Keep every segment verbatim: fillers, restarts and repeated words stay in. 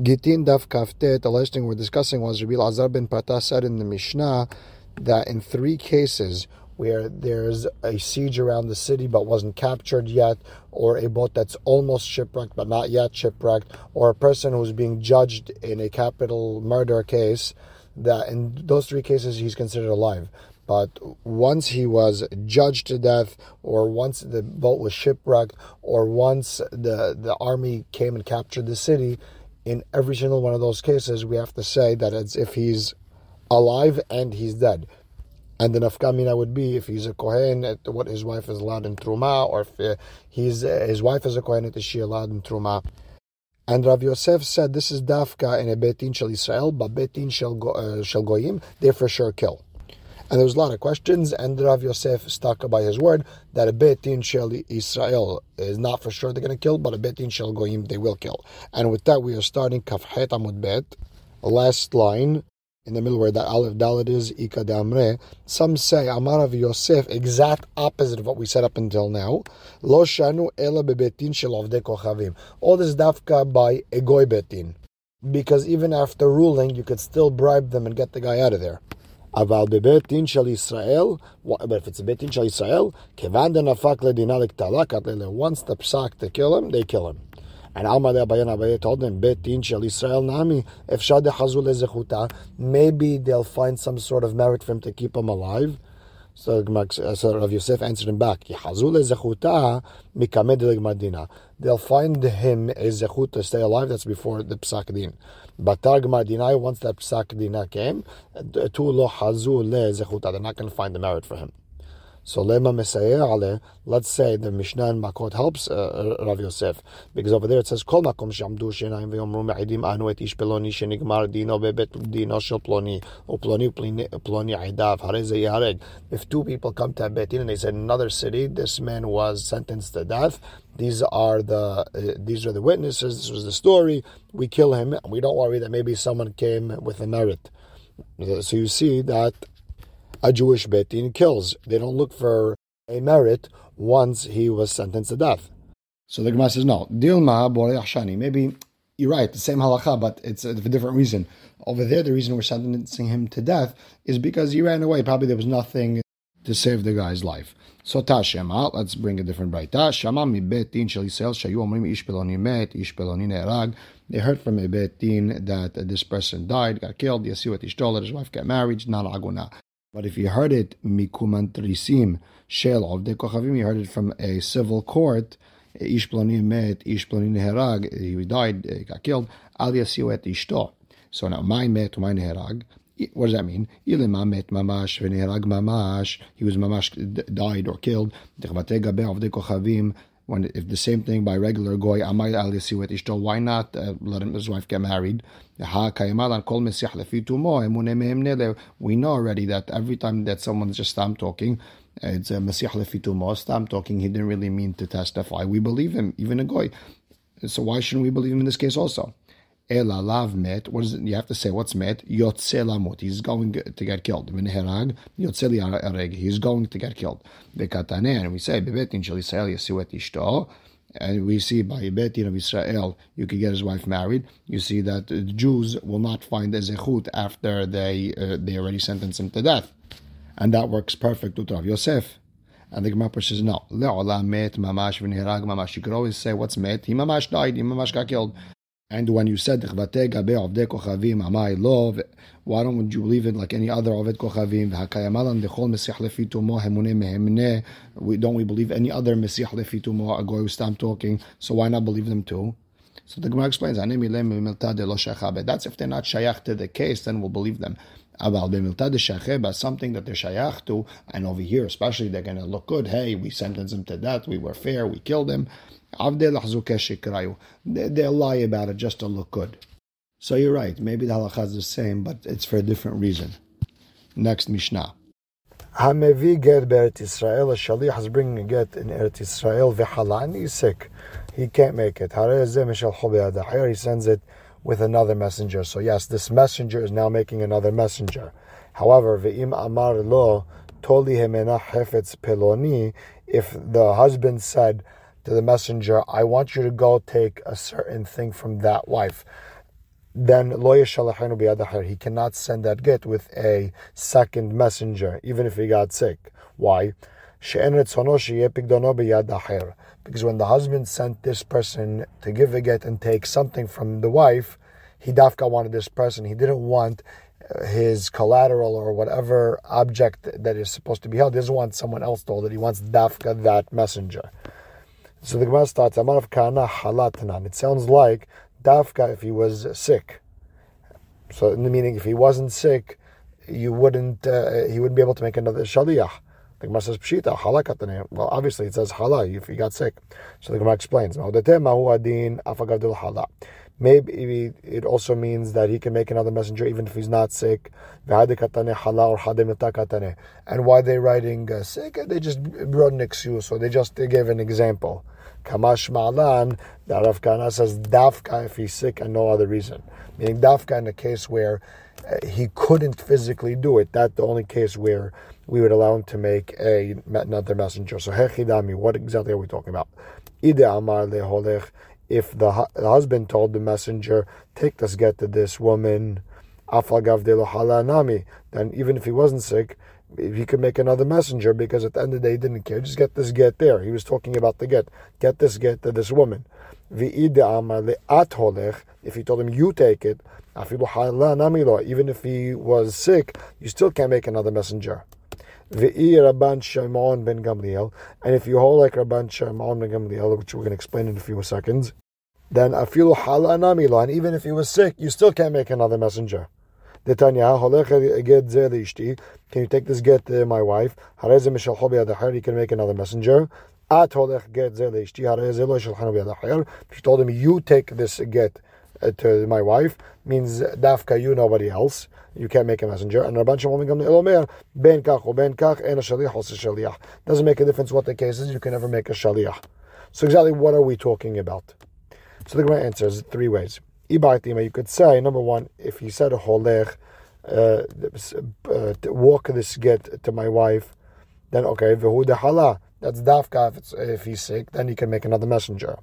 Gittin Daf Kaftet, the last thing we're discussing was Rabbi Elazar ben Pata said in the Mishnah that in three cases where there's a siege around the city but wasn't captured yet, or a boat that's almost shipwrecked but not yet shipwrecked, or a person who's being judged in a capital murder case, that in those three cases he's considered alive. But once he was judged to death, or once the boat was shipwrecked, or once the, the army came and captured the city, in every single one of those cases, we have to say that it's if he's alive and he's dead. And the nafka mina would be if he's a kohen, what his wife is allowed in Truma, or if he's, his wife is a kohen, is she allowed in Truma? And Rav Yosef said this is dafka in a beit din shel Israel, but beit din shel goyim, they for sure kill. And there was a lot of questions, and Rav Yosef stuck by his word that a beit din shel Israel is not for sure they're going to kill, but a beit din shel goyim they will kill. And with that, we are starting kafhet amud bet, last line in the middle where the aleph dalet is ikadamre. Some say Amar Rav Yosef, exact opposite of what we set up until now. Lo shanu ela bebeit din shel avdei kochavim. All this dafka by a goy beit din, because even after ruling, you could still bribe them and get the guy out of there. Aval bebeit din shel Yisrael, but if it's a beit din shel Yisrael, kevan denafak ledina lektala katlele, once the psak to kill him, they kill him. And Alma de Abaye and Abaye told him, beit din shel Yisrael nami, if shad dechazu lezechuta, maybe they'll find some sort of merit for him to keep him alive. So, so Rav Yosef answered him back, yechazu lezechuta mikamed legmadina. They'll find him a zechut to stay alive. That's before the psak din. Batar gmar dinai, once that psak dina came, tu lo hazu le zechuta. They're not going to find the merit for him. So lema mesayeh ale. Let's say the Mishnah and Makot helps uh, Rav Yosef, because over there it says kol makom shamdu shenayim ve'omru me'idim anu et ish peloni shenigmar dino bebet dino shel ploni uploni ploni aidav harei ze yareg. If two people come to a beit din and they say in another city this man was sentenced to death, These are the uh, these are the witnesses. This was the story. We kill him. We don't worry that maybe someone came with a merit. So you see that a Jewish beit din kills. They don't look for a merit once he was sentenced to death. So the Gemara says no. Dilma borei yashani. Maybe you're right. The same halacha, but it's a, for a different reason. Over there, the reason we're sentencing him to death is because he ran away. Probably there was nothing to save the guy's life. So Tashema, let's bring a different brayta. Shama mi beit din shel Yisrael shayu omrim ish peloni met, ish peloni ne'erag. They heard from a beit din that this person died, got killed. Yasiu et ishtola, his wife got married. Not aguna. But if you heard it mikumantrisim shel avdei kochavim, you heard it from a civil court. Ish peloni met, ish peloni ne'erag. He died, he got killed. Al yasiu et ishto. So now Maimet u'may ne'erag. What does that mean? He was mamash, died or killed. When, if the same thing by regular goy, why not uh, let him, his wife get married? We know already that every time that someone's just stam talking, it's a mesih lefitumo, stam talking, he didn't really mean to testify. We believe him, even a goy. So why shouldn't we believe him in this case also? Ela lav met. What is it? You have to say what's met. Yotze lamut. He's going to get killed. Minherag. Yotze liareg. He's going to get killed. Bekatane. And we say beit din shel Yisrael yasiu et ishto. And we see by beit din of Israel you can get his wife married. You see that the Jews will not find a zechut after they uh, they already sentenced him to death, and that works perfect with Rav Yosef. And the Gemara says no. Le'olam met mamash v'niherag mamash. You could always say what's met. He mamash died. He mamash got killed. And when you said, why don't you believe it like any other Ovet Kochavim? We don't we believe any other Mesih Lefitumo, a goy who stopped talking, so why not believe them too? So the Gemara explains, that's if they're not shayach to the case, then we'll believe them. Something that they're shayach to, and over here especially they're going to look good, hey, we sentenced him to death, we were fair, we killed him. They'll lie about it just to look good. So you're right, maybe the halakha is the same, but it's for a different reason. Next Mishnah. Hamevi get be'Eretz Yisrael, a shaliach is bringing a get in Eretz Yisrael, v'halan, he's sick, he can't make it. He sends it with another messenger. So yes, this messenger is now making another messenger. However, ve'im amar lo, toli hemena hefetz peloni, if the husband said to the messenger, I want you to go take a certain thing from that wife. then lo yeshalachenu biyad acher. He cannot send that get with a second messenger, even if he got sick. Why? She'en retzono sheyeh pigdono biyad acher. Because when the husband sent this person to give a get and take something from the wife, he dafka wanted this person. He didn't want his collateral or whatever object that is supposed to be held. He doesn't want someone else to hold it. He wants dafka that messenger. So the Gemara starts, Amarav Kana Halatanan. It sounds like dafka if he was sick. So in the meaning, if he wasn't sick, you wouldn't, uh, he wouldn't be able to make another shaliach. The Gemara says pshita halakatane. Well, obviously it says halai if he got sick. So the Gemara explains. Maybe it also means that he can make another messenger even if he's not sick. And why are they writing uh, sick? They just brought an excuse, or they just they gave an example. Kamash ma'alan, the Rav Kana says dafka if he's sick and no other reason. Meaning dafka in a case where uh, he couldn't physically do it. That's the only case where we would allow him to make a another messenger. So hechidami, what exactly are we talking about? Ide amar leholech. If the, the husband told the messenger, take this get to this woman, then even if he wasn't sick, he could make another messenger, because at the end of the day he didn't care. Just get this get there. He was talking about the get. Get this get to this woman. If he told him, you take it, even if he was sick, you still can't make another messenger. Ve'i Rabban Shimon ben Gamliel, and if you hold like Rabban Shimon ben Gamliel, which we're going to explain in a few seconds, then afilu hala namilo, and even if he was sick, you still can't make another messenger. Detanya holech get zeli ishti, can you take this get to my wife? Hareze mishal hobi adacher, he can make another messenger. At holech get zeli ishti hareze lo shal hanu adacher. She told him, you take this get to my wife, means dafka you, nobody else. You can't make a messenger. And Rabban Shimon ben Gamliel omer ben kach or ben kach and a shaliach also shaliach. Doesn't make a difference what the case is. You can never make a shaliach. So exactly what are we talking about? So the Gemara answers three ways. Ibatima, you could say number one, if he said a holech, uh, uh, walk this get to my wife, then okay, v'hu dehala. That's dafka. If, it's, if he's sick, then he can make another messenger.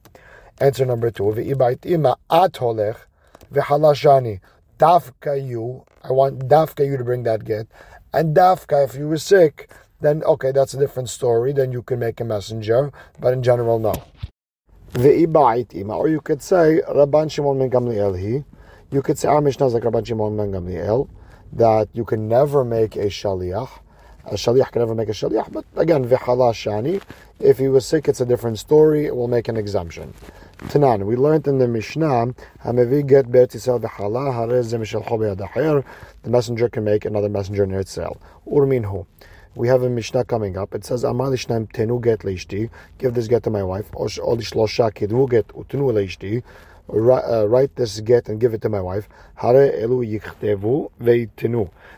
Answer number two, v'ibatima at holech v'halashani. Dafka you, I want dafka you to bring that get, and dafka if you were sick, then okay, that's a different story, then you can make a messenger, but in general, no. Or you could say, Rabban Shimon ben Gamliel he, you could say, our Mishnah is like Rabban Shimon ben Gamliel, that you can never make a shaliach, a shaliach can never make a shaliach, but again, v'halashani, if he was sick, it's a different story, it will make an exemption. Tanan, we learned in the Mishnah, the messenger can make another messenger in Eretz Yisrael. We have a Mishnah coming up. It says, give this get to my wife. Write this get and give it to my wife.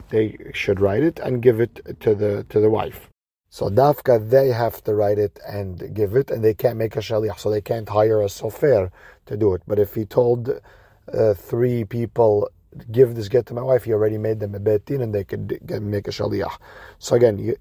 They should write it and give it to the to the wife. So dafka, they have to write it and give it, and they can't make a shaliach, so they can't hire a sofer to do it. But if he told uh, three people, give this get to my wife, he already made them a beit din, and they could get, make a shaliach. So again,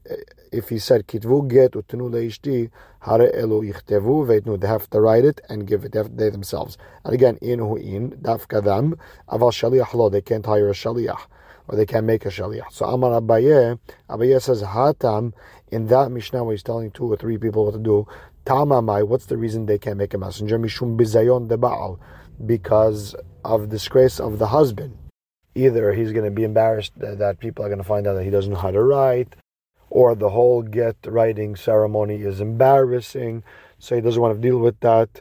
if he said, kitvu get utnu leishti, hare elu yichtevu veitnu, they have to write it and give it, they themselves. And again, in hu in, dafka them, aval shaliach lo, they can't hire a shaliach, or they can't make a shaliach. So Amar Abaye, Abaye says, hatam, in that Mishnah where he's telling two or three people what to do, tamamai, what's the reason they can't make a messenger? Mishum bizayon debaal, because of disgrace of the husband. Either he's going to be embarrassed that people are going to find out that he doesn't know how to write, or the whole get writing ceremony is embarrassing, so he doesn't want to deal with that.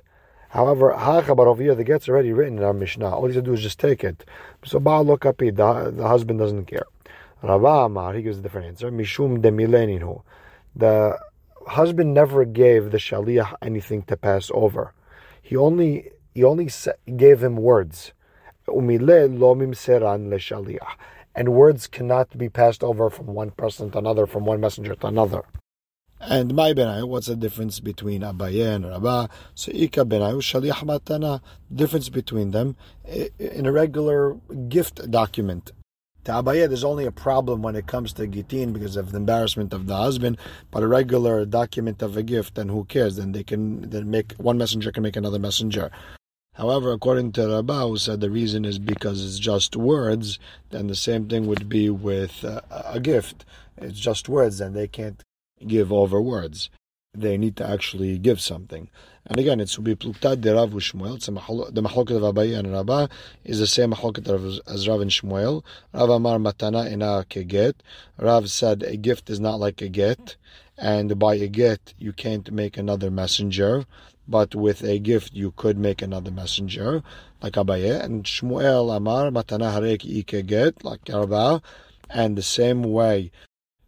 However, ha'chabar over here, the get's already written in our Mishnah. All he has to do is just take it. So ba'al lo kapi, the, the husband doesn't care. Rava Amar, he gives a different answer. Mishum demileninu. The husband never gave the shaliach anything to pass over. He only he only gave him words. Umile lo mimseran le shaliach. And words cannot be passed over from one person to another, from one messenger to another. And my benai, what's the difference between Abaye and Rabba? So Ika benai, shaliach matana. Difference between them in a regular gift document. To Abaye, there's only a problem when it comes to Gittin because of the embarrassment of the husband, but a regular document of a gift, then who cares? Then they can then make one messenger can make another messenger. However, according to Rabbi, who said the reason is because it's just words, then the same thing would be with uh, a gift. It's just words, and they can't give over words. They need to actually give something. And again, it's ubi pluktad de Rav Shmuel. The machloket of Abaye and Rava is the same machloket as Rav and Shmuel. Rav amar matana ina ke get. Rav said a gift is not like a get, and by a get you can't make another messenger, but with a gift you could make another messenger, like Abaye. And Shmuel amar matana harek ike get, like Rava. And the same way,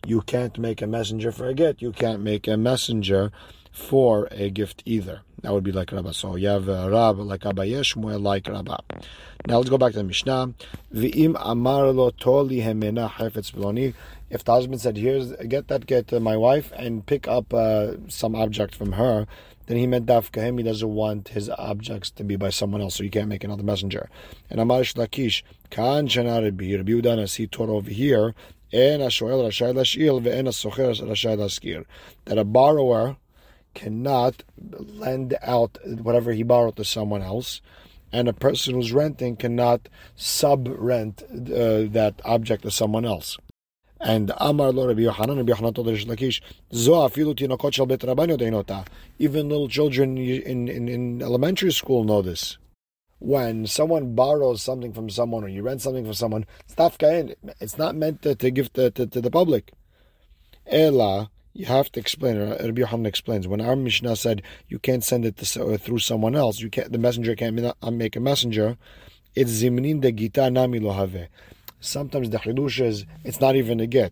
you can't make a messenger for a get, you can't make a messenger for a gift either. That would be like Rabba. So you have uh, Rab like Abaye, Shmuel like Rabba. Now let's go back to the Mishnah. V'im amar lo toli hemena hafetz b'loni. If the husband said, here's, get that get uh, my wife and pick up uh, some object from her, then he meant dafka him. He doesn't want his objects to be by someone else, so you can't make another messenger. And Amar Shlakish, kan shana Rabbi, Rabbi Yehuda Nasi taught over here, that a borrower cannot lend out whatever he borrowed to someone else, and a person who's renting cannot sub-rent uh, that object to someone else. And Amar lo Rabbi Yochanan, Rabbi Yochanan told Rish Lakish, Zo afilu tinokot shel bet Rabban yodeinota. Even little children in, in, in elementary school know this. When someone borrows something from someone or you rent something from someone, it's not meant to, to give to, to, to the public. Ela, you have to explain, Rabbi Yochanan explains, when our Mishnah said you can't send it to, through someone else, you can't, the messenger can't make a messenger, it's zimnin de gita nami lo have. Sometimes the chidush is, it's not even a get.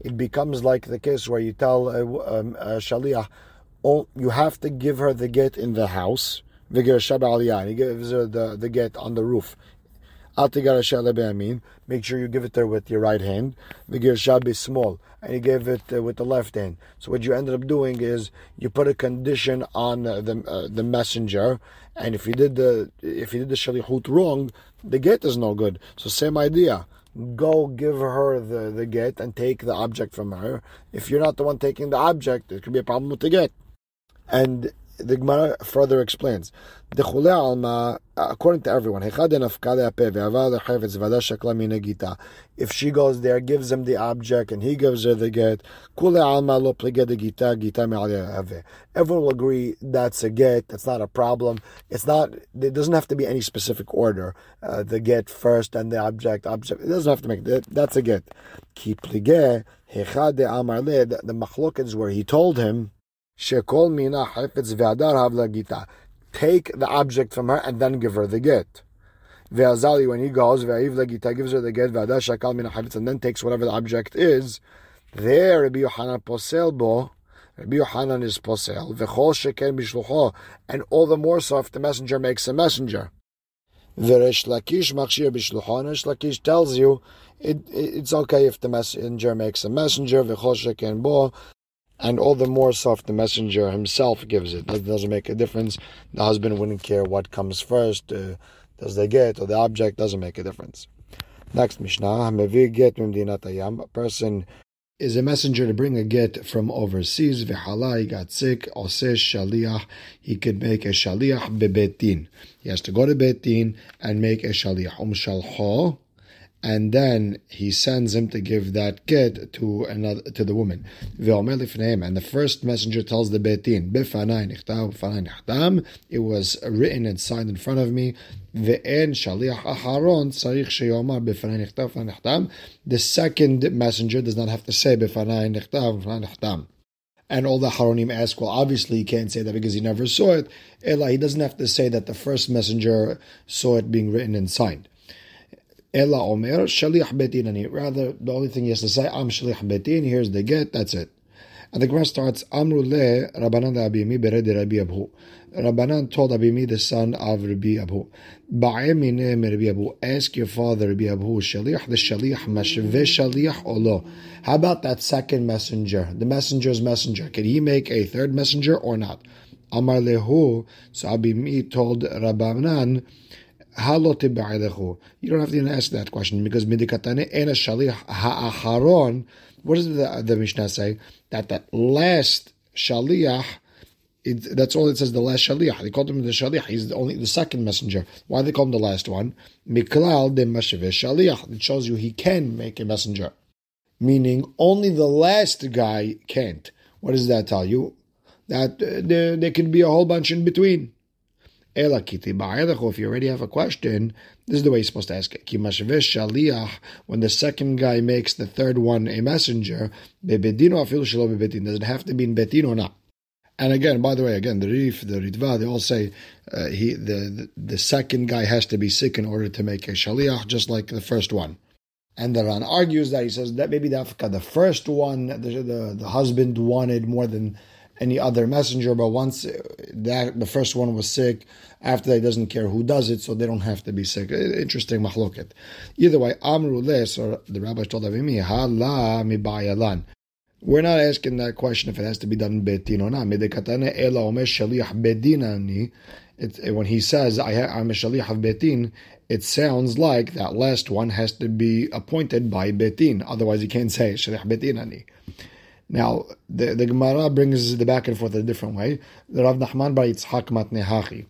It becomes like the case where you tell a, a, a shaliach, oh, you have to give her the get in the house. He gives her the, the get on the roof. Make sure you give it there with your right hand. Small, and you give it with the left hand. So what you ended up doing is you put a condition on the uh, the messenger, and if you did the if you did the shalihut wrong, the get is no good. So same idea. Go give her the, the get and take the object from her. If you're not the one taking the object, it could be a problem with the get. And the Gemara further explains, according to everyone, if she goes there, gives him the object, and he gives her the get, everyone will agree that's a get, that's not a problem. It's not, there doesn't have to be any specific order. Uh, the get first and the object, object. It doesn't have to make, that, that's a get. The machloket is where he told him, take the object from her and then give her the get. Ve'azali, when he goes, ve'ayiv lagita, gives her the get, ve'ada shakal mina hafetz, and then takes whatever the object is. There, Rabbi Yochanan posel bo, Rabbi Yochanan is posel, ve'chol sheken bishlucho, and all the more so if the messenger makes a messenger. Ve'resh lakish machshir bishlucho, and Resh Lakish tells you, it, it, it's okay if the messenger makes a messenger, ve'chol sheken bo, and all the more so if the messenger himself gives it. It doesn't make a difference. The husband wouldn't care what comes first. Uh, does the get or the object? Doesn't make a difference. Next Mishnah. A person is a messenger to bring a get from overseas. V'hala, he got sick. Oseh shaliach, he could make a shaliach beit din. He has to go to beit din and make a shaliach. Um shalcho. And then he sends him to give that get to another to the woman. And the first messenger tells the beit din, it was written and signed in front of me. The second messenger does not have to say, and all the haronim ask, well, obviously he can't say that because he never saw it. He doesn't have to say that the first messenger saw it being written and signed. Ela Omer, Shaliach Beit Din. Rather, the only thing he has to say, I'm Shaliach Beit Din, here's the get, that's it. And the Gemara starts, Amru le Rabbanan Abimi bered Rabbi Abahu. Rabbanan told Abimi, the son of Rabbi Abahu, Ba'emine me Rabbi Abahu, ask your father, Rabbi Abahu, Shaliach, the Shaliach, Mashve Shaliach Olo. How about that second messenger, the messenger's messenger? Can he make a third messenger or not? Amar lehu, so Abimi told Rabbanan, you don't have to even ask that question because midikatane and a shaliach ha'acharon. What does the, the Mishnah say? That that last shaliach It, that's all it says, the last shaliach. They called him the shaliach. He's the only the second messenger. Why they call him the last one? Miklal de mashaveh shaliach. It shows you he can make a messenger. Meaning only the last guy can't. What does that tell you? That uh, there, there can be a whole bunch in between. Ela kiti ba'elecho, if you already have a question, this is the way you're supposed to ask it. Ki mashaveh shaliach, when the second guy makes the third one a messenger, beit din o afilu shelo beit din, does it have to be in beit din or not? And again, by the way, again, the Rif, the Ritva, they all say uh, he the, the the second guy has to be sick in order to make a shaliach, just like the first one. And the Ran argues that he says that maybe the, the first one, the, the the husband wanted more than any other messenger, but once that the first one was sick, after that he doesn't care who does it, so they don't have to be sick. Interesting machloket. Either way, Amru Les, or the rabbi told Avimi, Hala mi ba'yalan. We're not asking that question if it has to be done in beit din or not. It, when he says, I ha- I'm a shaliach of beit din, it sounds like that last one has to be appointed by beit din. Otherwise, he can't say shaliach beit din ani. Now, the, the Gemara brings the back and forth a different way. The Rav Nachman bar Yitzchak matnehachi.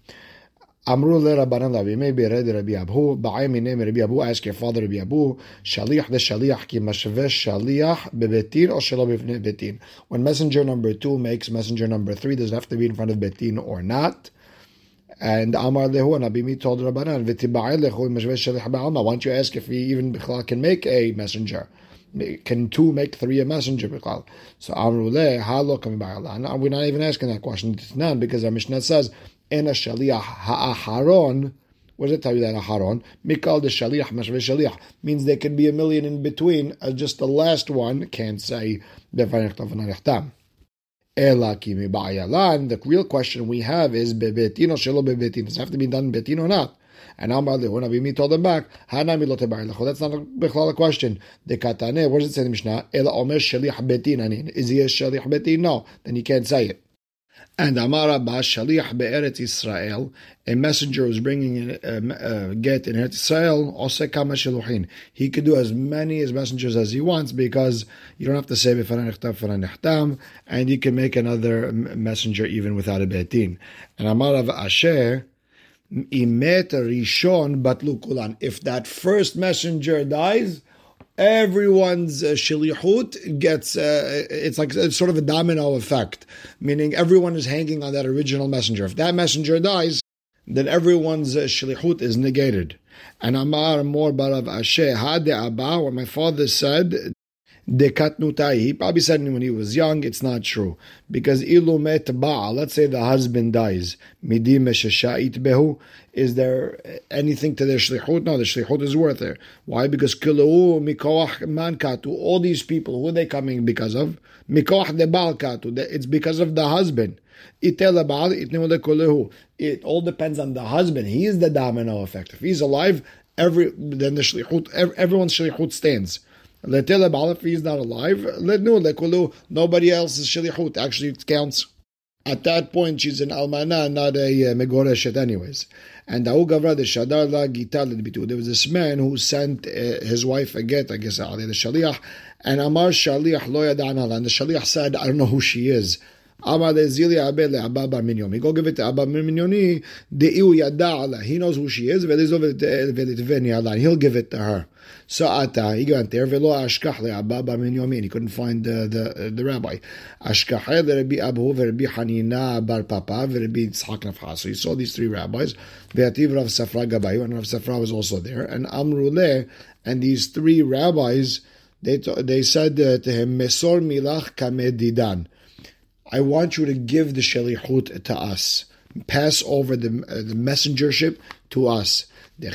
Amru le Rabbanan Avimi b'rei Rabbi Abahu ba'ay minei Rabbi Abahu, ask your father Rabbi Abahu, shaliach de shaliach ki mashveh shaliach bebeit din or shelo bebeit din. When messenger number two makes messenger number three, does it have to be in front of beit din or not? And Amar lehu, and Abimi told Rabbanan v'tiba'ay lehu mashveh shaliach ba'alma. Why don't you ask if he even b'chlal can make a messenger? Can two make three a messenger? So Amru le halo kami ba'alan. We're not even asking that question. It's none, because our Mishnah says, and a shaliach ha'aharon, what does it tell you that aharon? Mikal de shaliach, mashveh shaliach, means there can be a million in between, uh, just the last one can't say, Ela ki mi ba'yalan. The real question we have is, bebeit din or shelo bebeit din, does it have to be done in beit din or not? And Amar lehuna Avimi told them back, hanami lo teba'yalecho, that's not a, a question. De katane, what does it say in the Mishnah? Ela omer shaliach beit din, is he a shaliach beit din? No, then he can't say it. And Amara ba shaliach be'eretz Israel, a messenger was bringing a, a, a get in Eretz Israel, oseh kama shiluchin. He could do as many as messengers as he wants, because you don't have to say b'fananichtam b'fananichtam, and you can make another messenger even without a beit din. And Amara v'asher imet rishon batlu kulan. If that first messenger dies, everyone's uh, shilihut gets, uh, it's like it's sort of a domino effect, meaning everyone is hanging on that original messenger. If that messenger dies, then everyone's uh, shilihut is negated. And Amar Mor Barav Ashe, Hade Abba, what my father said, Dekatnutai, he probably said when he was young, it's not true. Because Ilumet Ba'al, let's say the husband dies, Midime Shasha'it Behu, is there anything to their shlichut? No, the shlichut is worth it. Why? Because kilu mikoach mankatu. All these people, who are they coming because of? Mikoach de baal katu. It's because of the husband. Itel baal itneu le kulehu. It all depends on the husband. He is the domino effect. If he's alive, every then the shlichut, everyone's shlichut stands. Letel baal, if he's not alive, letnu le kulehu. Nobody else's shlichut actually counts. At that point, she's an almana, not a uh, megoreshet anyways. And Ahu Gavra de Shadar la Gitar Lidbitu. There was this man who sent uh, his wife a get, I guess, Ali the Shaliach, and Amar Shaliach lo yadan ala. And the Shaliach said, I don't know who she is. Amar le zili abe le Abba Minyomi. Go give it to Abba Minyomi. Deiu yadan ala. He knows who she is. He'll give it to her. So ata, he went there. Velo ashkach le Abba Minyomi. He couldn't find the the, the rabbi. Ashkach le Rabbi Abahu, Rabbi Hanina bar Papa, Rabbi Yitzchak nafcha. So he saw these three rabbis. Ve'ativ Rav Safra gabayu, and Rav Safra was also there. And Amru le, and these three rabbis, they they said to him, Mesor milach kamedidan. I want you to give the shelichut to us. Pass over the, uh, the messengership to us. When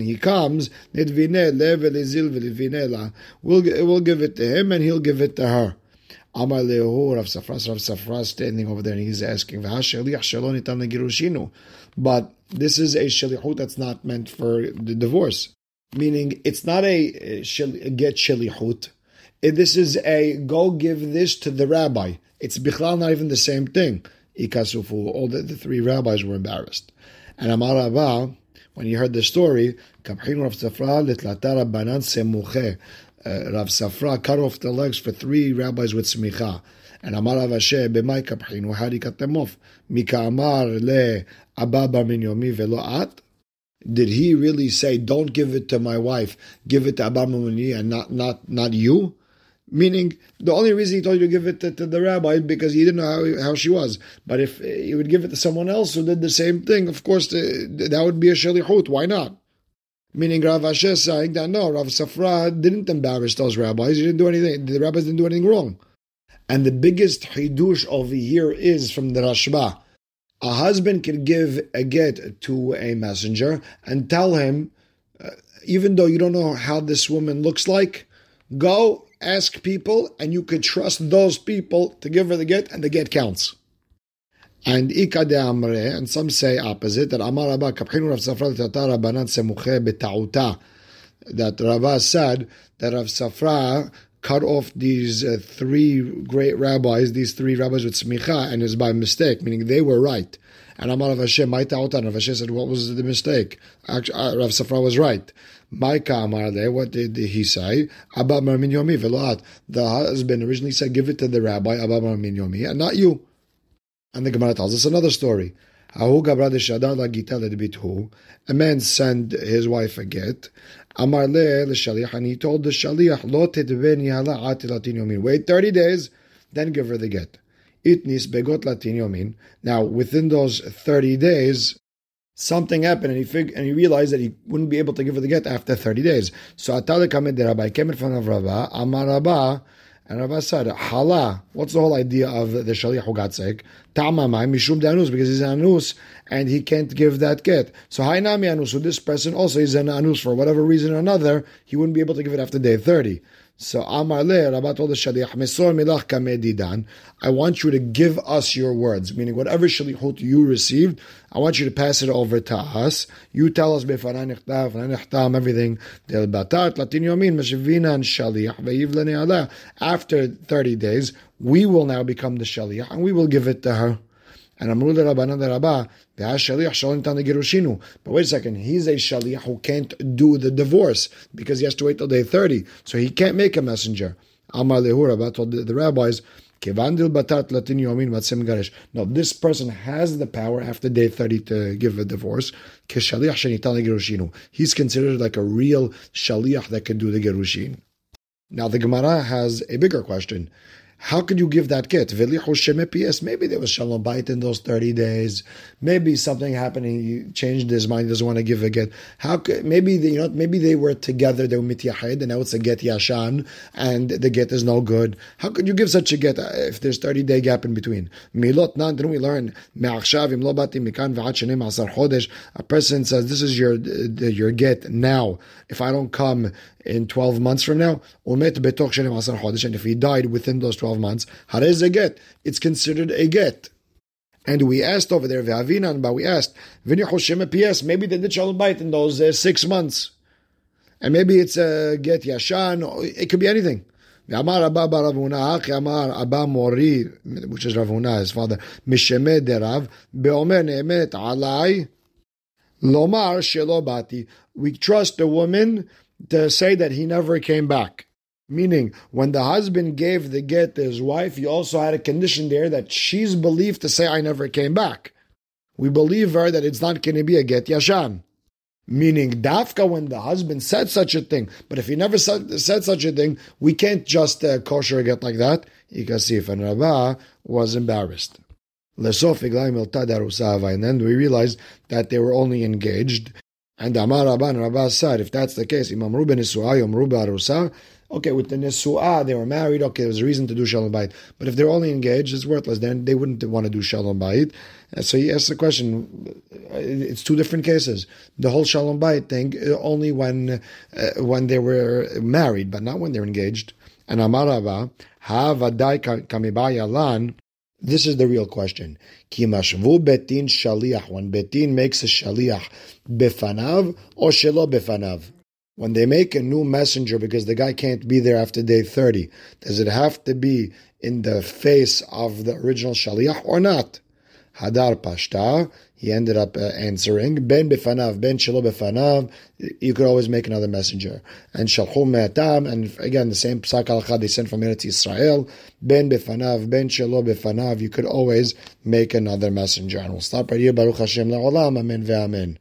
he comes, we'll, we'll give it to him and he'll give it to her. Amar lehu Rav Safra, Rav Safra standing over there and he's asking, but this is a shelichut that's not meant for the divorce. Meaning, it's not a, a get shelichut. This is a go give this to the rabbi. It's bichlal not even the same thing. Ikasufu, all the, the three rabbis were embarrassed. And Amar Rava, when he heard the story, Kamchin Rav Safra litlata Rabbanan semuche. Rav Safra cut off the legs for three rabbis with smicha. And Amar Rav Ashi b'may kapchin uharikatem off mika amar le Abba Minyomi velo at. Did he really say, "Don't give it to my wife, give it to Abba Minyomi and not not not you"? Meaning, the only reason he told you to give it to, to the rabbi because he didn't know how, how she was. But if he would give it to someone else who did the same thing, of course, the, that would be a shalichut. Why not? Meaning, Rav Ashi saying that no, Rav Safra didn't embarrass those rabbis. He didn't do anything. The rabbis didn't do anything wrong. And the biggest hidush over here is from the Rashba. A husband can give a get to a messenger and tell him, uh, even though you don't know how this woman looks like, go ask people, and you can trust those people to give her the get, and the get counts. And and some say opposite, that Amar Abba Kapchinu Rav Safra Tata Rabbanan Semuche B'Tauta, that Rava said that Rav Safra cut off these uh, three great rabbis, these three rabbis with smicha, and it's by mistake, meaning they were right. And Amar Rav Ashi, my ta'uta, and Rav Ashi said, what was the mistake? Actually, uh, Rav Safra was right. Maika Amar Le, what did he say? Abba Minyomi veloat. The husband originally said, give it to the rabbi, Abba Minyomi, and not you. And the Gemara tells us another story. A man sent his wife a get. Amar le l'shaliach, and he told the shaliach, "Lo tedbeni hala at latin yomin. Wait thirty days, then give her the get. Itnis begot latin yomin. Now, within those thirty days, something happened, and he fig- and he realized that he wouldn't be able to give her the get after thirty days. So atale kamed the rabbi came in front of Rava. Amar Rava, and Rava said, "Hala. What's the whole idea of the shaliach who got sick? Tamamai mishum danus, because he's an anus and he can't give that get. So hainami anus. So this person also is an anus for whatever reason or another. He wouldn't be able to give it after day thirty. So Amar le Rava told the shaliach, Mesor milach kamedidan. I want you to give us your words, meaning whatever shalichut you received, I want you to pass it over to us. You tell us befaranechtav, everything del batat latin yomin meshivina and shaliach ve'yivleni ala. After thirty days, we will now become the shaliach and we will give it to her." And Amru le Rabbanan de Rabbah, shaliach shalom tan gerushinu. But wait a second, he's a shaliach who can't do the divorce because he has to wait till day thirty, so he can't make a messenger. Amar lehu Rabbah told the rabbis, kevandil batat latin yomin matzem garish. No, this person has the power after day thirty to give a divorce. Keshaliach shenitan gerushinu. He's considered like a real shaliach that can do the gerushin. Now the Gemara has a bigger question. How could you give that get? Maybe there was Shalom Bayit in those thirty days. Maybe something happened and he changed his mind. He doesn't want to give a get. How could, maybe they, you know, maybe they were together. They were mityached, and now it's a get yashan, and the get is no good. How could you give such a get if there's thirty day gap in between? Milot nan. Didn't we learn? A person says, "This is your your get now. If I don't come in twelve months from now, and if he died within those twelve months, how does a get? It's considered a get." And we asked over there, but we asked, maybe they did Shalom Bayit in those uh, six months. And maybe it's a get yashan, it could be anything. Which is Rav Huna, his father, Mishemeh derav, be'omer ne'emet alai, lomar shelo bati. We trust the woman to say that he never came back. Meaning, when the husband gave the get to his wife, he also had a condition there that she's believed to say, "I never came back." We believe her that it's not going to be a get yashan. Meaning, dafka when the husband said such a thing, but if he never said, said such a thing, we can't just uh, kosher a get like that. Yikasif and Rava was embarrassed. And then we realized that they were only engaged. And Amar Rabban Rabbah said, if that's the case, Imam Ruben Nisua, Yom Ruba Arusa, okay, with the Nisua, they were married, okay, there's a reason to do Shalom Bayit. But if they're only engaged, it's worthless. Then they wouldn't want to do Shalom Bayit. And so he asked the question, it's two different cases. The whole Shalom Bayit thing, only when uh, when they were married, but not when they're engaged. And Amar Rabbah, Ha Vadai Kamibaya Lan, this is the real question. Ki mashvu beit din shaliach, when beit din makes a shaliach befanav or shelo befanav, when they make a new messenger because the guy can't be there after day thirty, does it have to be in the face of the original shaliach or not? Hadar Pashta, he ended up uh, answering, Ben Befanav, Ben Shelo Befanav, you could always make another messenger. And Shalchum Me'atam, and again, the same psak alcha they sent from Eretz Israel, Ben Befanav, Ben Shelo Befanav, you could always make another messenger. And we'll stop right here. Baruch Hashem La'olam, Amen Ve'amen.